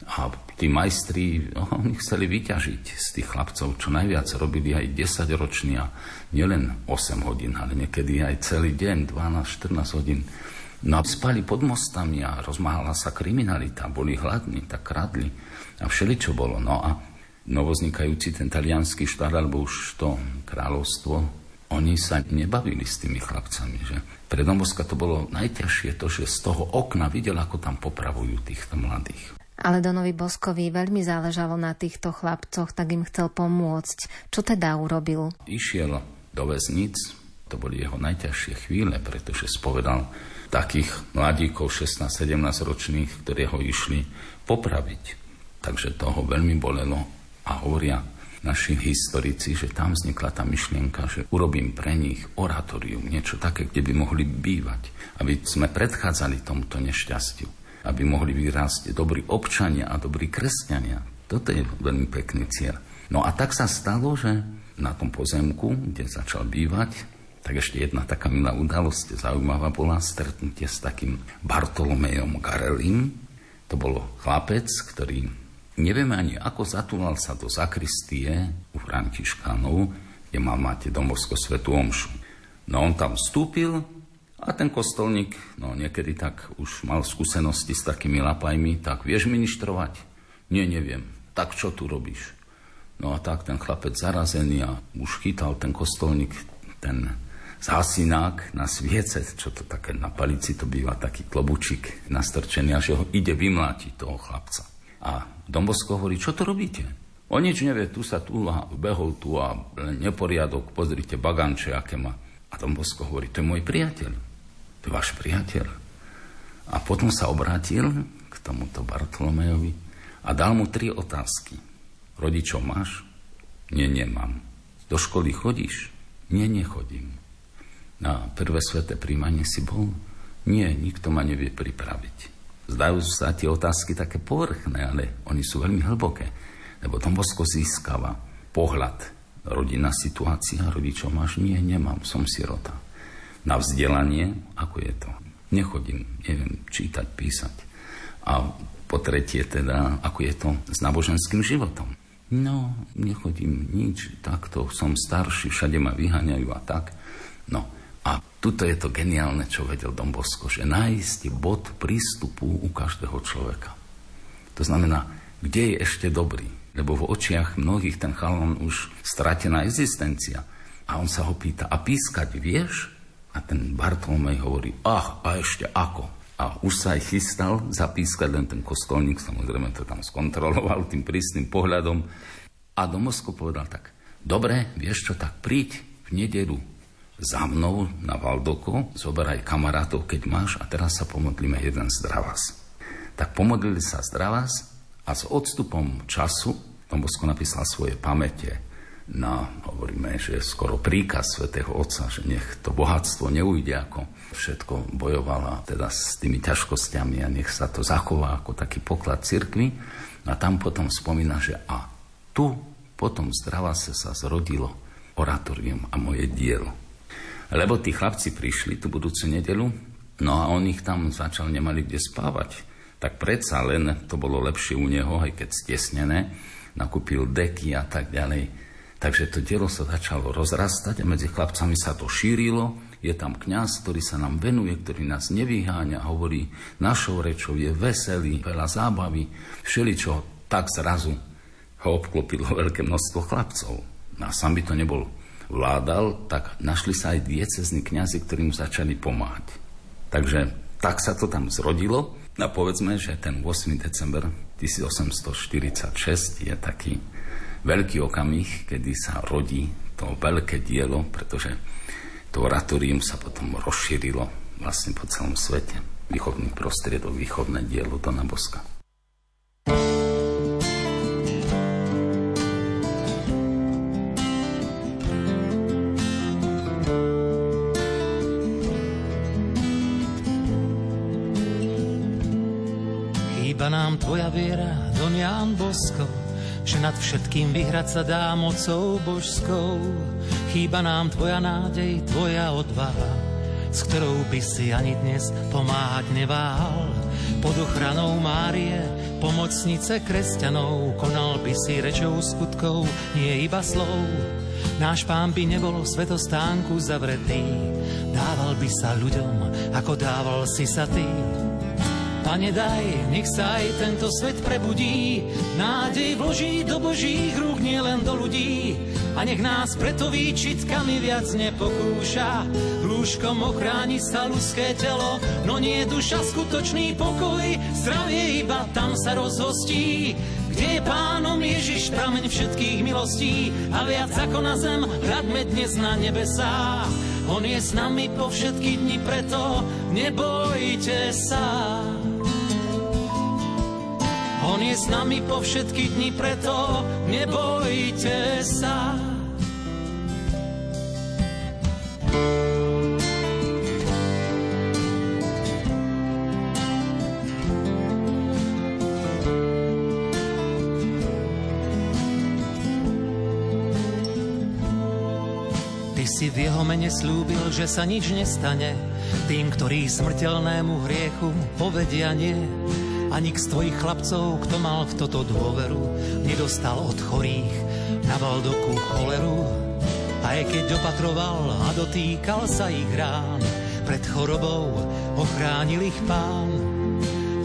A tí majstri, oni chceli vyťažiť z tých chlapcov čo najviac. Robili aj 10-roční a nielen 8 hodín, ale niekedy aj celý deň, 12-14 hodín. No spali pod mostami a rozmáhala sa kriminalita, boli hladní, tak kradli a všeličo bolo. No a novoznikajúci ten talianský štát, alebo už to kráľovstvo, oni sa nebavili s tými chlapcami, že? Pre Don Boska to bolo najťažšie to, že z toho okna videl, ako tam popravujú týchto mladých. Ale Donovi Boskovi veľmi záležalo na týchto chlapcoch, tak im chcel pomôcť. Čo teda urobil? Išiel do väznic, to boli jeho najťažšie chvíle, pretože spovedal takých mladíkov 16-17 ročných, ktorí ho išli popraviť. Takže toho veľmi bolelo a hovoria naši historici, že tam vznikla tá myšlienka, že urobím pre nich oratórium, niečo také, kde by mohli bývať, aby sme predchádzali tomuto nešťastiu, aby mohli vyrásť dobrí občania a dobrí kresťania. Toto je veľmi pekný cieľ. No a tak sa stalo, že na tom pozemku, kde začal bývať, tak ešte jedna taká milá udalosť, zaujímavá bola, stretnutie s takým Bartolomejom Garellim. To bol chlapec, ktorý, nevieme ani ako, zatúlal sa do zakristie u Františkánov, kde máte domovskú svätú omšu. No on tam vstúpil, a ten kostolník, no niekedy tak už mal skúsenosti s takými lapajmi, tak vieš ministrovať? Nie, neviem. Tak čo tu robíš? No a tak ten chlapec zarazený a už chytal ten kostolník, ten zásinák na sviece, čo to také na palici, to býva taký klobučík nastrčený, a že ho ide vymlátiť toho chlapca. A Don Bosco hovorí, čo to robíte? On nič nevie, tu sa túla, behol tu a neporiadok, pozrite baganče, aké má. A Don Bosco hovorí, to je môj priateľ. Váš priateľ. A potom sa obrátil k tomuto Bartolomejovi a dal mu 3 otázky. Rodičov máš? Nie, nemám. Do školy chodíš? Nie, nechodím. Na prvé sväté príjmanie si bol? Nie, nikto ma nevie pripraviť. Zdajú sa tie otázky také povrchné, ale oni sú veľmi hlboké, lebo Don Bosco získava pohľad. Rodinná situácia, rodičov máš? Nie, nemám, som sirota. Na vzdelanie, ako je to? Nechodím, neviem čítať, písať. A po tretie teda, ako je to s náboženským životom? No, nechodím nič, takto som starší, všade ma vyháňajú a tak. No, a tuto je to geniálne, čo vedel Don Bosco, že nájsť bod prístupu u každého človeka. To znamená, kde je ešte dobrý? Lebo v očiach mnohých ten chalan už stratená existencia. A on sa ho pýta, a pískať vieš? A ten Bartolomej hovorí, a ešte ako? A už sa aj chystal zapískať, len ten kostolník, samozrejme, to tam skontroloval tým prísnym pohľadom. A Don Bosco povedal tak, dobre, vieš čo, tak príď v nedeľu za mnou na Valdoko, zoberaj kamarátov, keď máš, a teraz sa pomodlíme jeden zdravás. Tak pomodlili sa zdravás a s odstupom času Don Bosco napísal svoje pamäte, na, hovoríme, že je skoro príkaz svätého Otca, že nech to bohatstvo neujde, ako všetko bojovala teda s tými ťažkosťami a nech sa to zachová ako taký poklad cirkvi. A tam potom spomína, že a tu potom zdrava sa zrodilo oratórium a moje dielo. Lebo tí chlapci prišli tú budúcu nedeľu, no a on ich tam začal, nemali kde spávať. Tak predsa len to bolo lepšie u neho, aj keď stesnené, nakúpil deky a tak ďalej. Takže to dielo sa začalo rozrastať a medzi chlapcami sa to šírilo. Je tam kňaz, ktorý sa nám venuje, ktorý nás nevyháňa, hovorí našou rečou, je veselý, veľa zábavy, všeličo. Tak zrazu ho obklopilo veľké množstvo chlapcov. A sám by to nebol vládal, tak našli sa aj diecézni kňazi, ktorí mu začali pomáhať. Takže tak sa to tam zrodilo. A povedzme, že ten 8. december 1846 je taký veľký okamih, kedy sa rodí to veľké dielo, pretože to oratórium sa potom rozšírilo vlastne po celom svete. Výchovný prostriedok, výchovné dielo Dona Boska. Chýba nám tvoja viera, Don Jan Bosko, že nad všetkým vyhrať sa dá mocou božskou. Chýba nám tvoja nádej, tvoja odvaha, s ktorou by si ani dnes pomáhať neváhal. Pod ochranou Márie, pomocnice kresťanov, konal by si rečou skutkov, nie iba slov. Náš Pán by nebol v svetostánku zavretý, dával by sa ľuďom, ako dával si sa ty. Pane, daj, nech sa aj tento svet prebudí, nádej vloží do Božích rúk, nielen do ľudí. A nech nás preto výčitkami viac nepokúša, lúžkom ochráni sa ľudské telo, no nie duša, skutočný pokoj, zdravie iba tam sa rozhostí. Kde je Pánom Ježiš, prameň všetkých milostí, a viac ako na zem, hľadme dnes na nebesá. On je s nami po všetky dni, preto nebojte sa. On je s nami po všetky dni, preto nebojte sa. Ty si v jeho mene slúbil, že sa nič nestane tým, ktorí smrteľnému hriechu povedia nie. Ani k z tvojich chlapcov, kto mal v toto dôveru, nedostal od chorých na baldoku choleru. Aj keď opatroval a dotýkal sa ich rán, pred chorobou ochránil ich Pán.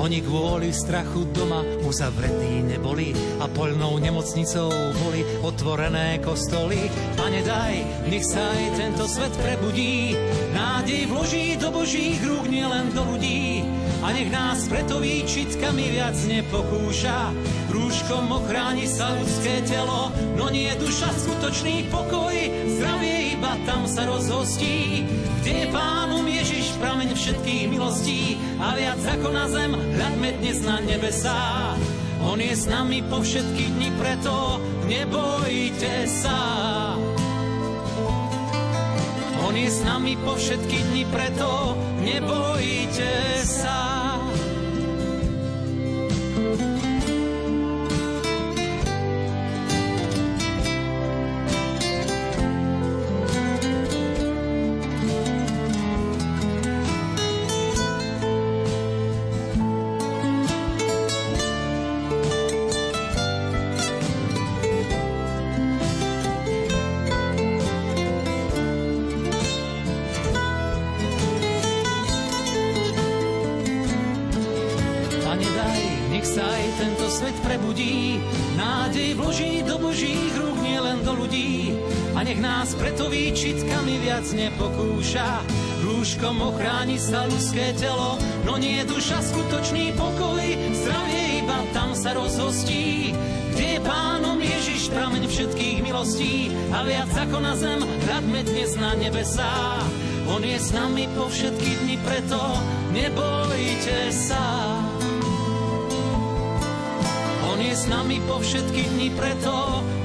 Oni kvôli strachu doma mu zavretí neboli a poľnou nemocnicou boli otvorené kostoly. Pane, daj, nech sa aj tento svet prebudí, nádej vloží do Božích rúk, nielen do ľudí. A nech nás preto výčitkami viac nepokúša, rúškom ochráni sa ľudské telo, no nie duša, skutočný pokoj, zdravie iba tam sa rozhostí. Kde je Pánom Ježiš, prameň všetkých milostí, a viac ako na zem, hľadme dnes na nebesá. On je s nami po všetky dni, preto nebojte sa. On je s nami po všetky dni, preto nebojte sa. Nepokúša, rúškom ochráni sa ľudské telo, no nie duša, skutočný pokoj, zdravie iba tam sa rozhostí. Kde je Pánom Ježiš, prameň všetkých milostí, a viac ako na zem, hľadme dnes na nebesá. On je s nami po všetky dni, preto nebojte sa. On On je s nami po všetky dni, preto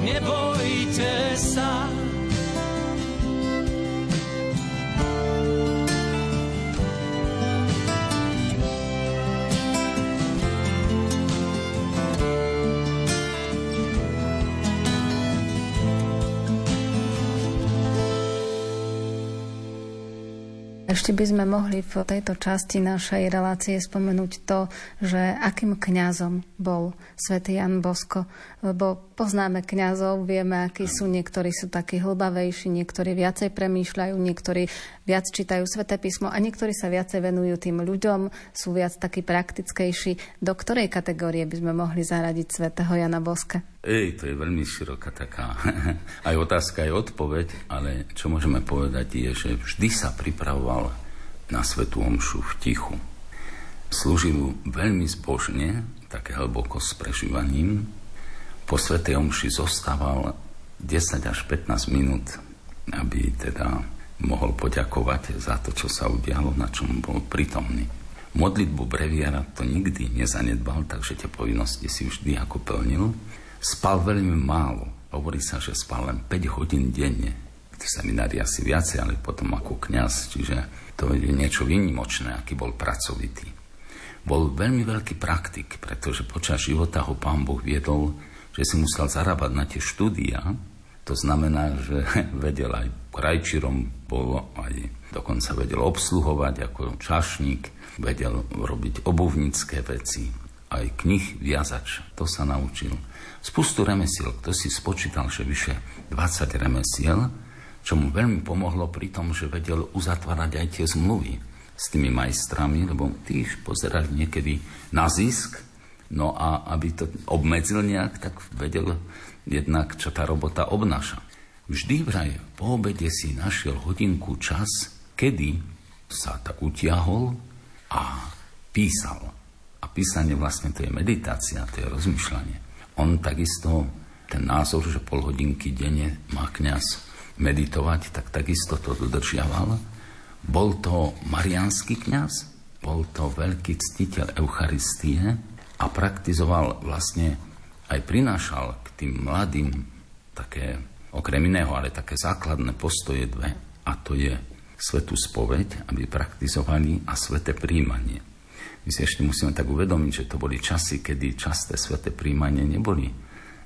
nebojte sa. Ešte by sme mohli v tejto časti našej relácie spomenúť to, že akým kňazom bol svätý Jan Bosco, lebo poznáme kňazov, vieme, akí sú, niektorí sú takí hlbavejší, niektorí viacej premýšľajú, niektorí viac čítajú Sväté písmo a niektorí sa viacej venujú tým ľuďom, sú viac takí praktickejší. Do ktorej kategórie by sme mohli zaradiť svätého Jana Boska? To je veľmi široká taká aj otázka, aj odpoveď, ale čo môžeme povedať je, že vždy sa pripravoval na svätú omšu v tichu. Slúžil veľmi zbožne, také hlboko s prežívaním. Po svätej omši zostával 10 až 15 minút, aby teda mohol poďakovať za to, čo sa udialo, na čom bol prítomný. Modlitbu breviára to nikdy nezanedbal, takže tie povinnosti si vždy ako plnil. Spal veľmi málo. Hovorí sa, že spal len 5 hodín denne. Seminári asi viacej, ale potom ako kňaz, čiže to je niečo výnimočné, aký bol pracovitý. Bol veľmi veľký praktik, pretože počas života ho Pán Boh viedol, že si musel zarábať na tie štúdia. To znamená, že vedel aj krajčírom, bol aj dokonca vedel obsluhovať ako čašník, vedel robiť obuvnícke veci, aj knih viazač, to sa naučil. Spustu remesiel, kto si spočítal, že vyše 20 remesiel, čo mu veľmi pomohlo pri tom, že vedel uzatvárať aj tie zmluvy s tými majstrami, lebo tiež pozerali niekedy na zisk, no a aby to obmedzil nejak, tak vedel jednak, čo tá robota obnáša. Vždy vraj po obede si našiel hodinku čas, kedy sa tak utiahol a písal. A písanie vlastne to je meditácia, to je rozmýšľanie. On takisto, ten názor, že pol hodinky denne má kňaz meditovať, tak takisto to dodržiaval. Bol to mariánsky kňaz, bol to veľký ctiteľ Eucharistie a praktizoval vlastne, aj prinášal k tým mladým také, okrem iného, ale také základné postoje dve, a to je svätú spoveď, aby praktizovali, a sväté príjmanie. My si ešte musíme tak uvedomiť, že to boli časy, kedy časté sväté príjmanie neboli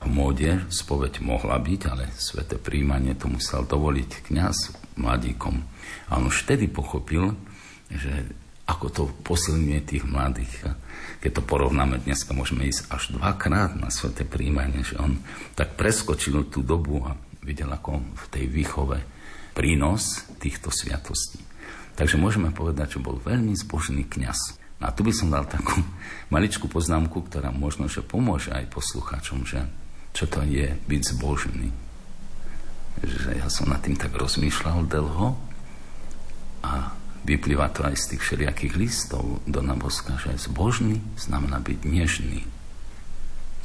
v móde, spoveď mohla byť, ale sväté príjmanie to musel dovoliť kňaz mladíkom. A on už vtedy pochopil, že ako to posilňuje tých mladých. Keď to porovnáme, dneska môžeme ísť až dvakrát na sväté príjmanie, že on tak preskočil tú dobu a videl ako v tej výchove prínos týchto sviatostí. Takže môžeme povedať, že bol veľmi zbožný kňaz. A tu by som dal takú maličkú poznámku, ktorá možno, že pomôže aj poslucháčom, že čo to je byť zbožný. Že ja som nad tým tak rozmýšľal dlho a vyplýva to aj z tých všelijakých listov Dona Boska, že zbožný znamená byť nežný.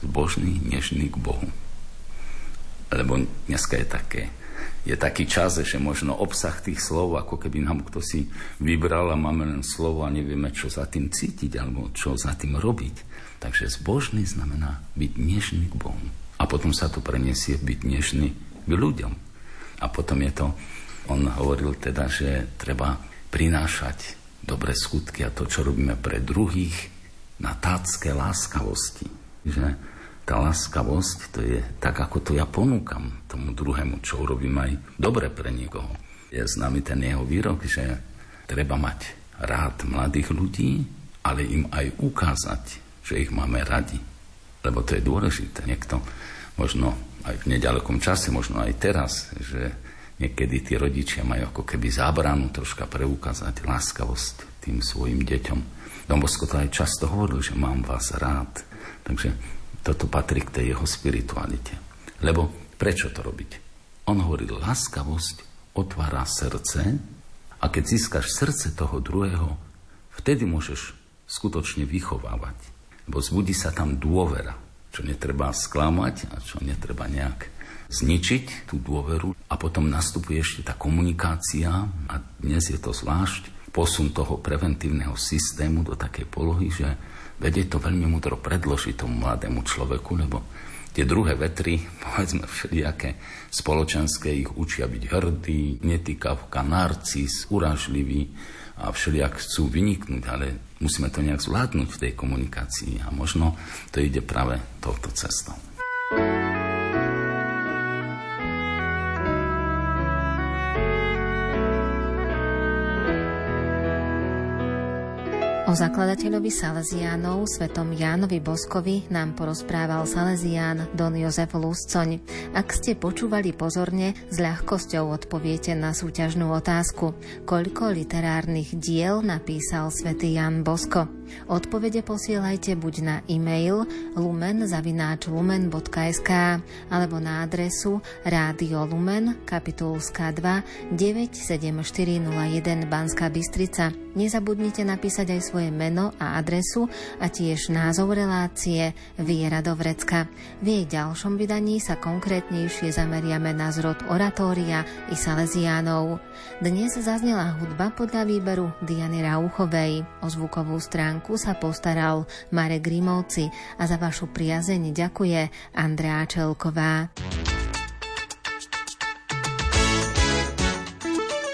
Zbožný, nežný k Bohu. Lebo dneska je taký čas, že možno obsah tých slov, ako keby nám kto si vybral a máme len slovo a nevieme, čo za tým cítiť alebo čo za tým robiť. Takže zbožný znamená byť nežný k Bohu. A potom sa to preniesie byť nežný k ľuďom. A potom je to, on hovoril teda, že treba prinášať dobré skutky a to, čo robíme pre druhých, na tácke láskavosti. Že tá láskavosť, to je tak, ako to ja ponúkam tomu druhému, čo urobím aj dobre pre niekoho. Je známy ten jeho výrok, že treba mať rád mladých ľudí, ale im aj ukázať, že ich máme radi, lebo to je dôležité. Niekto možno aj v neďalekom čase, možno aj teraz, že niekedy tí rodičia majú ako keby zábranu troška preukázať láskavosť tým svojim deťom. Don Bosco to aj často hovoril, že mám vás rád. Takže toto patrí k tej jeho spiritualite. Lebo prečo to robiť? On hovoril, láskavosť otvára srdce a keď získaš srdce toho druhého, vtedy môžeš skutočne vychovávať. Lebo zbudí sa tam dôvera, čo netreba sklamať a čo netreba nejak zničiť tú dôveru. A potom nastupuje ešte tá komunikácia a dnes je to zvlášť posun toho preventívneho systému do takej polohy, že vedieť to veľmi múdro predložiť tomu mladému človeku, lebo tie druhé vetry, povedzme všelijaké spoločenské, ich učia byť hrdý, netýkavka, narcis, urážlivý a všelijak chcú vyniknúť, ale musíme to nejak zvládnuť v tej komunikácii a možno to ide práve touto cestou. O zakladateľovi Salesiánov, svetom Jánovi Boskovi, nám porozprával Salesián Don Jozef Luscoň. Ak ste počúvali pozorne, s ľahkosťou odpoviete na súťažnú otázku. Koľko literárnych diel napísal svätý Ján Bosko? Odpovede posielajte buď na e-mail lumen@lumen.sk alebo na adresu Rádio Lumen, Kapitulská 2, 97401 Banská Bystrica. Nezabudnite napísať aj svoje meno a adresu a tiež názov relácie Viera do vrecka. V jej ďalšom vydaní sa konkrétnejšie zameriame na zrod oratória i Salesiánov. Dnes zaznela hudba podľa výberu Diany Rauchovej. O zvukovú stránku sa postaral Marek Grimovci a za vašu priazeň ďakuje Andrea Čelková.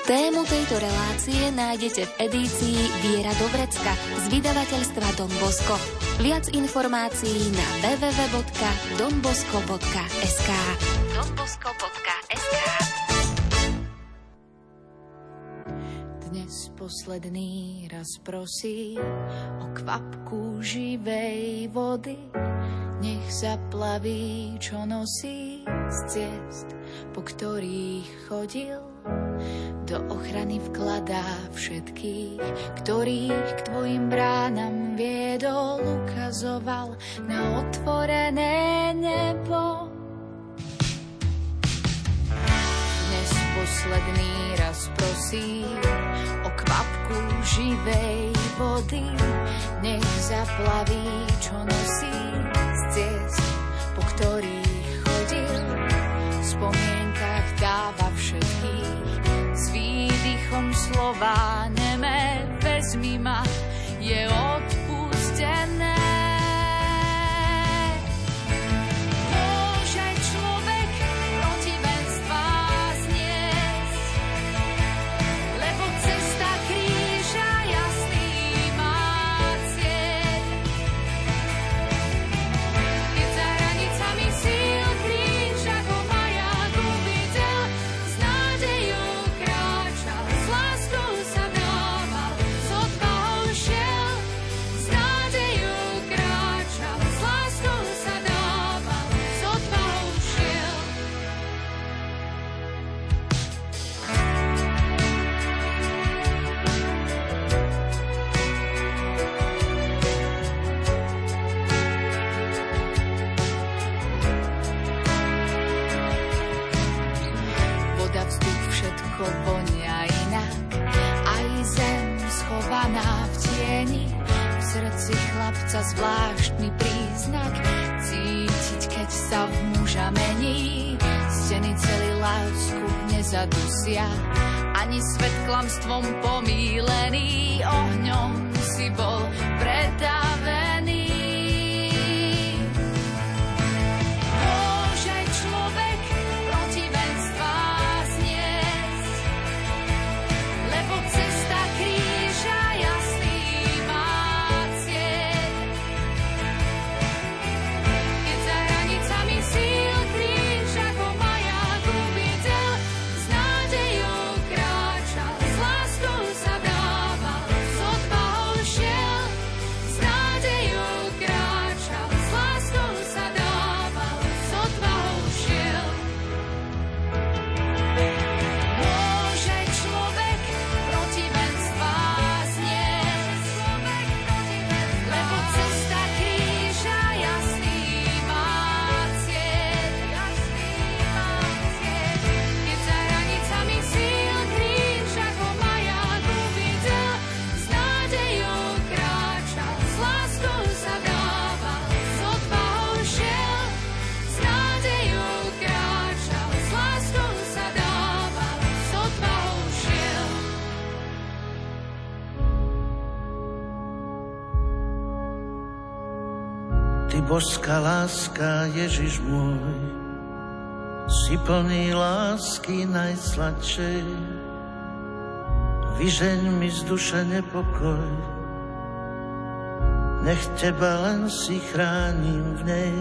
Tému tejto relácie nájdete v edícii Viera do vrecka z vydavateľstva Don Bosco. Viac informácií na www.donbosco.sk. Donbosco.sk. Dnes posledný raz prosím o kvapku živej vody. Nech zaplaví, čo nosí z ciest, po ktorých chodil. Do ochrany vkladá všetkých, ktorých k tvojim bránam viedol, ukazoval na otvorené nebo. Dnes posledný raz prosím o kvapku živej vody, nech zaplaví, čo nosí z ciest, po ktorých chodil, v spomienkach dáva všetkých. S výdychom slova neme, vezmi ma, je odpustené. Zvláštny príznak cítiť, keď sa v muža mení. Steny celý lásku nezadusia, ani svet klamstvom pomílený. Ohňom si bol pretavený. Stop. Božská láska, Ježiš môj, si plný lásky najsladšej. Vyžeň mi z duše nepokoj, nech teba len si chránim v nej.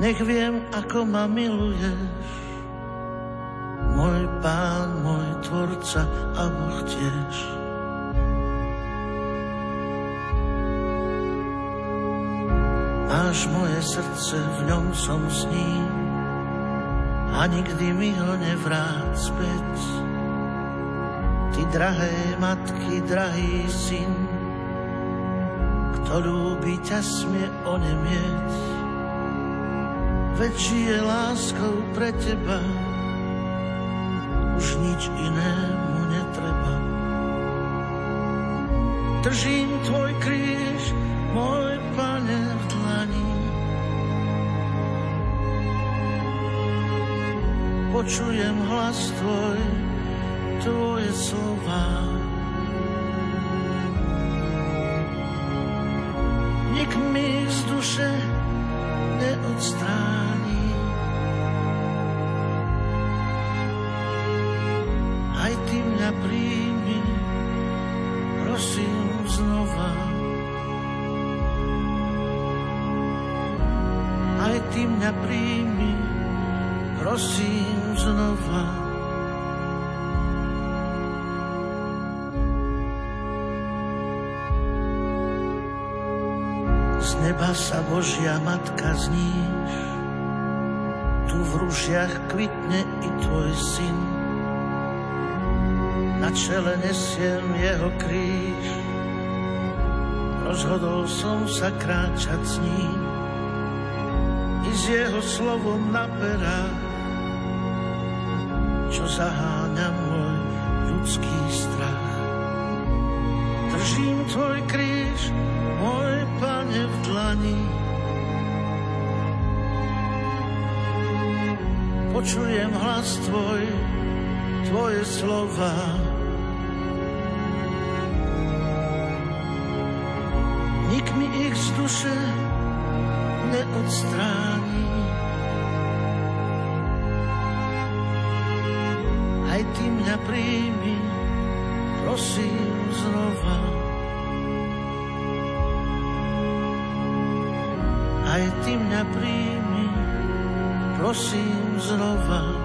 Nech viem, ako ma miluješ, môj Pán, môj Tvorca a Boh tiež. Máš moje srdce, v ňom som s ním a nikdy mi ho nevráť späť. Ty, drahé matky, drahý syn, kto ľúbi ťa, smie onemieť. Väčší je láskou pre teba, už nič inému netreba. Držím tvoj kríž, môj Pane, v dlani. Počujem hlas tvoj, tvoje slova. Nik mi z duše neodstráni. Aj ty mňa príjmi, prosím znova. Aj ty mňa príjmi, prosím znova. Z neba sa Božia Matka zníš, tu v ružiach kvitne i tvoj syn. Na čele nesiem jeho kríž, rozhodol som sa kráčať s ním. I s jeho slovom na perách, čo zaháňa môj ľudský strach. Držím tvoj kríž, môj Pane, v dlani. Počujem hlas tvoj, tvoje slova. Nik mi ich z duše neodstráni. Aj ty mňa príjmi, prosím znova. Aj ty mňa príjmi, prosím znova.